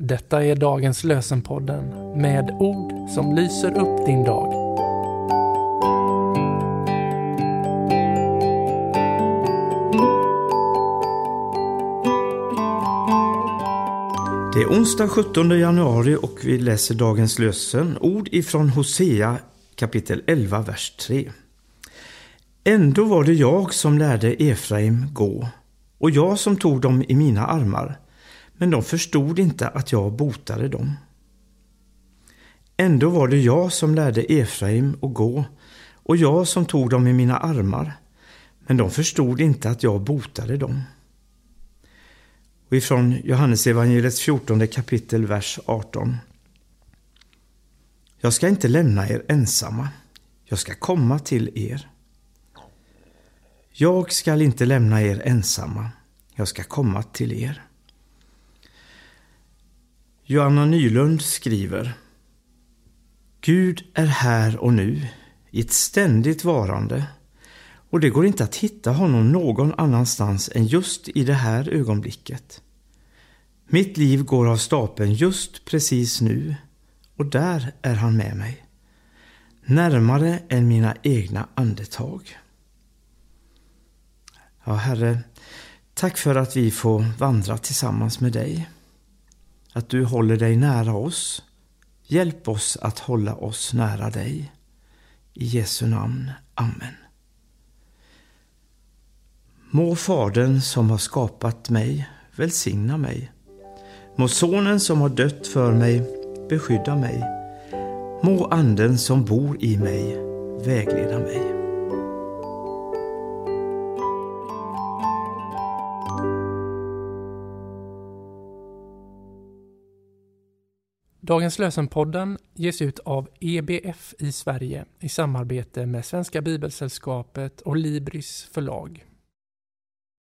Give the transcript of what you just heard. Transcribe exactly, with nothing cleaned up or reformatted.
Detta är Dagens Lösenpodden med ord som lyser upp din dag. Det är onsdag sjuttonde januari och vi läser Dagens Lösen. Ord ifrån Hosea kapitel elva vers tre. Ändå var det jag som lärde Efraim gå och jag som tog dem i mina armar. Men de förstod inte att jag botade dem. Ändå var det jag som lärde Efraim att gå, och jag som tog dem i mina armar, men de förstod inte att jag botade dem. Och ifrån Johannes evangeliets fjortonde kapitel, vers arton. Jag ska inte lämna er ensamma, jag ska komma till er. Jag ska inte lämna er ensamma, jag ska komma till er. Joanna Nylund skriver: Gud är här och nu, i ett ständigt varande, och det går inte att hitta honom någon annanstans än just i det här ögonblicket. Mitt liv går av stapeln just precis nu, och där är han med mig, närmare än mina egna andetag. Ja, Herre, tack för att vi får vandra tillsammans med dig. Att du håller dig nära oss. Hjälp oss att hålla oss nära dig. I Jesu namn. Amen. Må Fadern som har skapat mig välsigna mig. Må Sonen som har dött för mig beskydda mig. Må Anden som bor i mig vägleda mig. Dagens Lösenpodden ges ut av E B F i Sverige i samarbete med Svenska Bibelsällskapet och Libris förlag.